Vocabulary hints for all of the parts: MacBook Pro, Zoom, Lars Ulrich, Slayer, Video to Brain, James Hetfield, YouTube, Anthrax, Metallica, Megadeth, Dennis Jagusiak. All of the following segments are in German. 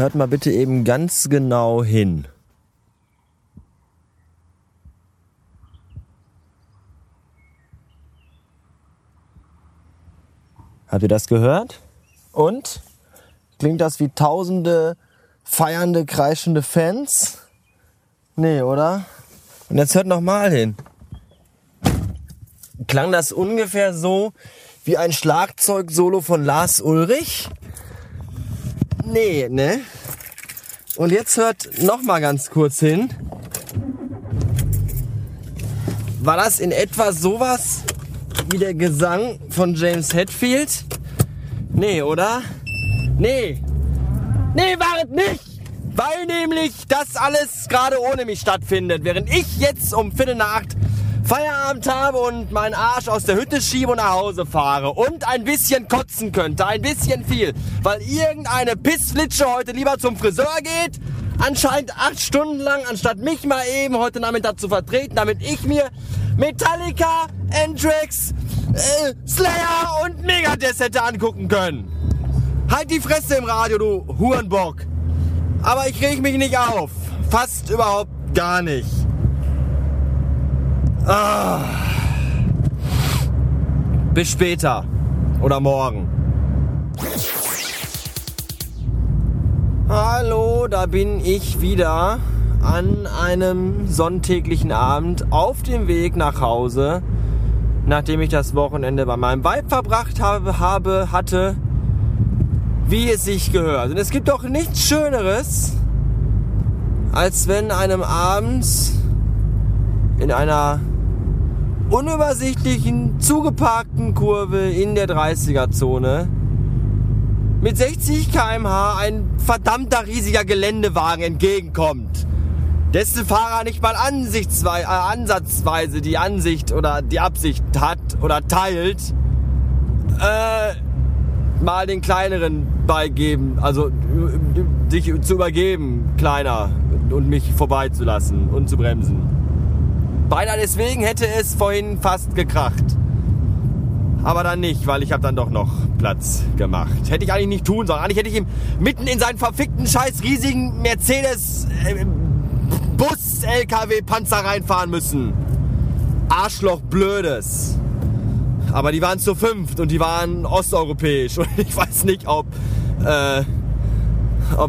hört mal bitte eben ganz genau hin. Habt ihr das gehört? Und? Klingt das wie tausende feiernde, kreischende Fans? Nee, oder? Und jetzt hört nochmal hin. Klang das ungefähr so wie ein Schlagzeug-Solo von Lars Ulrich? Nee, ne? Und jetzt hört nochmal ganz kurz hin. War das in etwa sowas wie der Gesang von James Hetfield? Nee, oder? Nee. Nee, waret nicht! Weil nämlich das alles gerade ohne mich stattfindet. Während ich jetzt um 7:45 Feierabend habe und meinen Arsch aus der Hütte schiebe und nach Hause fahre und ein bisschen kotzen könnte, ein bisschen viel, weil irgendeine Pissflitsche heute lieber zum Friseur geht, anscheinend 8 Stunden lang, anstatt mich mal eben heute Nachmittag zu vertreten, damit ich mir Metallica, Anthrax, Slayer und Megadeth hätte angucken können. Halt die Fresse im Radio, du Hurenbock. Aber ich reg mich nicht auf. Fast überhaupt gar nicht. Ah. Bis später. Oder morgen. Hallo, da bin ich wieder an einem sonntäglichen Abend auf dem Weg nach Hause, nachdem ich das Wochenende bei meinem Weib verbracht hatte, wie es sich gehört. Und es gibt doch nichts Schöneres, als wenn einem abends in einer unübersichtlichen, zugeparkten Kurve in der 30er-Zone mit 60 km/h ein verdammter riesiger Geländewagen entgegenkommt, dessen Fahrer nicht mal ansatzweise die Ansicht oder die Absicht hat oder teilt, mal den kleineren beigeben, also sich zu übergeben, kleiner, und mich vorbeizulassen und zu bremsen. Beinahe deswegen hätte es vorhin fast gekracht. Aber dann nicht, weil ich habe dann doch noch Platz gemacht. Hätte ich eigentlich nicht tun sollen. Eigentlich hätte ich ihm mitten in seinen verfickten, scheiß riesigen Mercedes-Bus-LKW-Panzer reinfahren müssen. Arschloch Blödes. Aber die waren zu 5 und die waren osteuropäisch. Und ich weiß nicht, ob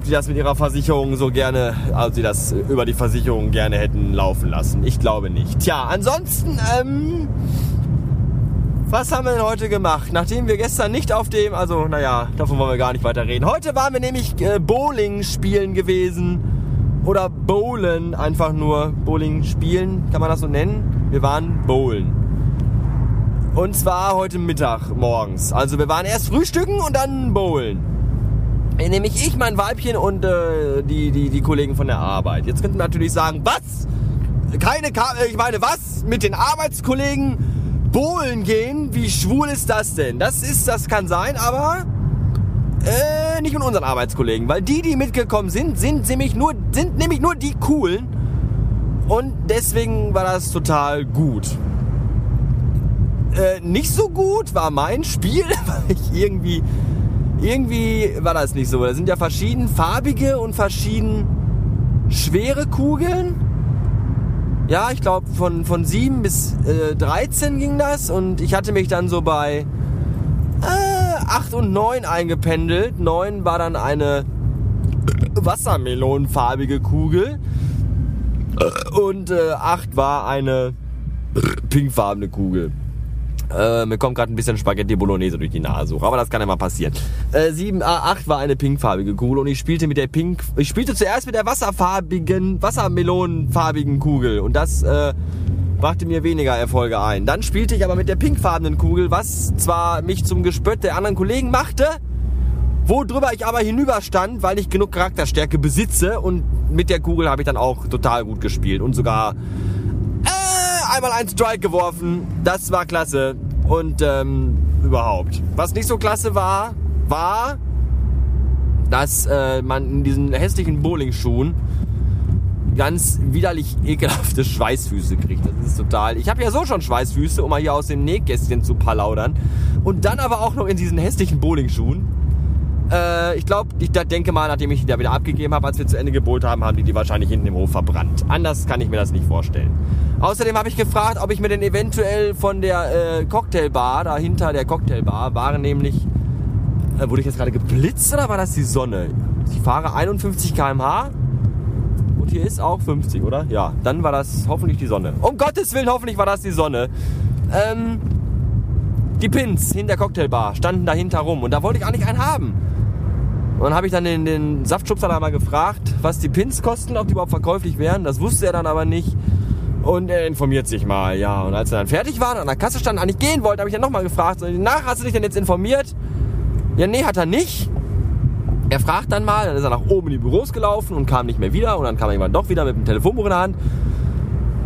die das mit ihrer Versicherung so gerne, also die das über die Versicherung gerne hätten laufen lassen. Ich glaube nicht. Tja, ansonsten, was haben wir denn heute gemacht? Nachdem wir gestern nicht auf dem, also naja, davon wollen wir gar nicht weiter reden. Heute waren wir nämlich Bowling spielen gewesen. Oder Bowlen, einfach nur Bowling spielen, kann man das so nennen? Wir waren Bowlen. Und zwar heute Mittag morgens. Also wir waren erst frühstücken und dann Bowlen. Nämlich ich, mein Weibchen und die Kollegen von der Arbeit. Jetzt könnten wir natürlich sagen, was? Ich meine, was? Mit den Arbeitskollegen bowlen gehen? Wie schwul ist das denn? Das kann sein, aber nicht mit unseren Arbeitskollegen. Weil die mitgekommen sind nämlich nur die Coolen. Und deswegen war das total gut. Nicht so gut war mein Spiel, weil ich irgendwie war das nicht so. Da sind ja verschieden farbige und verschieden schwere Kugeln. Ja, ich glaube von 7 bis 13 ging das. Und ich hatte mich dann so bei 8 und 9 eingependelt. 9 war dann eine wassermelonenfarbige Kugel. Und 8 war eine pinkfarbene Kugel. Mir kommt gerade ein bisschen Spaghetti Bolognese durch die Nase, aber das kann ja mal passieren. 8 war eine pinkfarbige Kugel und ich spielte zuerst mit der wassermelonenfarbigen Kugel und das brachte mir weniger Erfolge ein. Dann spielte ich aber mit der pinkfarbenen Kugel, was zwar mich zum Gespött der anderen Kollegen machte, worüber ich aber hinüberstand, weil ich genug Charakterstärke besitze, und mit der Kugel habe ich dann auch total gut gespielt und sogar einmal einen Strike geworfen, das war klasse. Und überhaupt. Was nicht so klasse war, dass man in diesen hässlichen Bowlingschuhen ganz widerlich ekelhafte Schweißfüße kriegt. Das ist total... Ich habe ja so schon Schweißfüße, um mal hier aus dem Nähkästchen zu palaudern. Und dann aber auch noch in diesen hässlichen Bowlingschuhen. Ich glaube, ich denke mal, nachdem ich die da wieder abgegeben habe, als wir zu Ende gebohlt haben, haben die wahrscheinlich hinten im Hof verbrannt. Anders kann ich mir das nicht vorstellen. Außerdem habe ich gefragt, ob ich mir denn eventuell von der Cocktailbar, dahinter der Cocktailbar, waren nämlich, wurde ich jetzt gerade geblitzt oder war das die Sonne? Ich fahre 51 km/h und hier ist auch 50, oder? Ja, dann war das hoffentlich die Sonne. Um Gottes Willen, hoffentlich war das die Sonne. Die Pins hinter der Cocktailbar standen dahinter rum und da wollte ich eigentlich einen haben. Und dann habe ich dann den Saftschubser da mal gefragt, was die Pins kosten, ob die überhaupt verkäuflich wären. Das wusste er dann aber nicht. Und er informiert sich mal, ja. Und als er dann fertig war und an der Kasse stand und eigentlich gehen wollte, habe ich dann nochmal gefragt, so, nach, hast du dich denn jetzt informiert? Ja, nee, hat er nicht. Er fragt dann mal, dann ist er nach oben in die Büros gelaufen und kam nicht mehr wieder. Und dann kam er irgendwann doch wieder mit dem Telefonbuch in der Hand.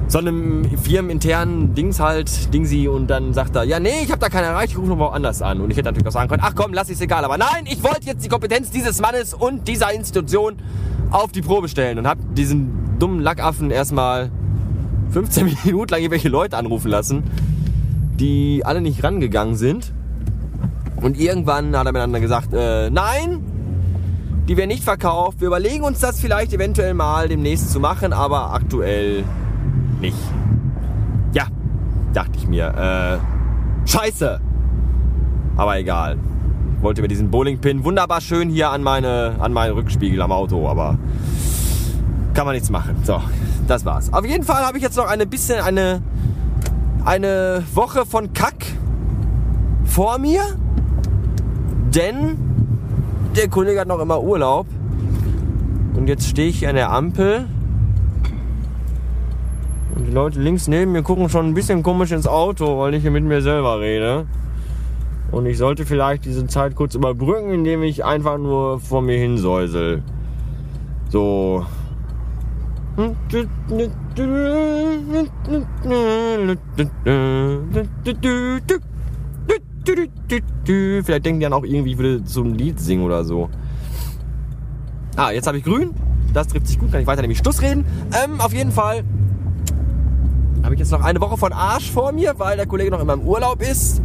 So einem firmeninternen Dings halt, Dingsi, und dann sagt er, ja nee, ich habe da keinen erreicht, ich rufe nochmal anders an. Und ich hätte natürlich auch sagen können, ach komm, lass ich's egal, aber nein, ich wollte jetzt die Kompetenz dieses Mannes und dieser Institution auf die Probe stellen und habe diesen dummen Lackaffen erstmal 15 Minuten lang irgendwelche Leute anrufen lassen, die alle nicht rangegangen sind. Und irgendwann hat er mir dann gesagt, nein, die werden nicht verkauft, wir überlegen uns das vielleicht eventuell mal demnächst zu machen, aber aktuell nicht. Ja, dachte ich mir. Scheiße! Aber egal. Ich wollte mir diesen Bowlingpin wunderbar schön hier an meinen Rückspiegel am Auto, aber kann man nichts machen. So, das war's. Auf jeden Fall habe ich jetzt noch eine Woche von Kack vor mir, denn der Kollege hat noch immer Urlaub und jetzt stehe ich an der Ampel. Die Leute links neben mir gucken schon ein bisschen komisch ins Auto, weil ich hier mit mir selber rede. Und ich sollte vielleicht diese Zeit kurz überbrücken, indem ich einfach nur vor mir hinsäusel. So. Vielleicht denken die dann auch irgendwie, ich würde zum Lied singen oder so. Ah, jetzt habe ich grün. Das trifft sich gut, kann ich weiter nämlich Stuss reden. Auf jeden Fall habe ich jetzt noch eine Woche von Arsch vor mir, weil der Kollege noch immer im Urlaub ist.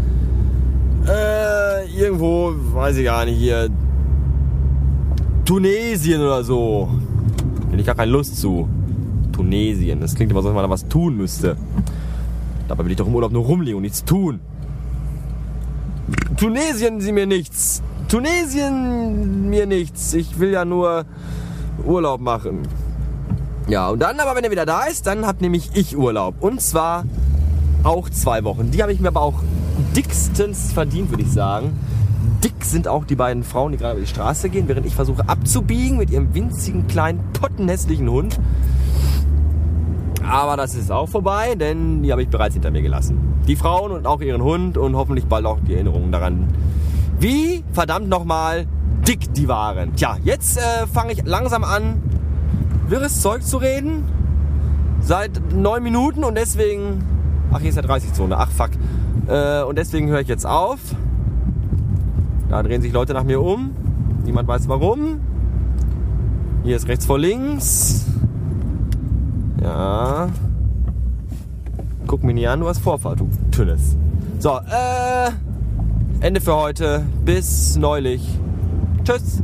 Irgendwo, weiß ich gar nicht, hier Tunesien oder so. Da hätte ich gar keine Lust zu. Tunesien, das klingt immer so, als wenn man da was tun müsste. Dabei will ich doch im Urlaub nur rumliegen und nichts tun. Tunesien, sie mir nichts. Tunesien, mir nichts. Ich will ja nur Urlaub machen. Ja, und dann aber, wenn er wieder da ist, dann hab nämlich ich Urlaub. Und zwar auch 2 Wochen. Die habe ich mir aber auch dickstens verdient, würde ich sagen. Dick sind auch die beiden Frauen, die gerade über die Straße gehen, während ich versuche abzubiegen mit ihrem winzigen, kleinen, pottenhässlichen Hund. Aber das ist auch vorbei, denn die habe ich bereits hinter mir gelassen. Die Frauen und auch ihren Hund und hoffentlich bald auch die Erinnerungen daran, wie verdammt nochmal dick die waren. Tja, jetzt fange ich langsam an, wirres Zeug zu reden seit 9 Minuten und deswegen, ach, hier ist ja 30-Zone, ach fuck, und deswegen höre ich jetzt auf. Da drehen sich Leute nach mir um, niemand weiß warum. Hier ist rechts vor links. Ja, guck mir nicht an, du hast Vorfahrt, du Tünnes. So, Ende für heute, bis neulich, tschüss.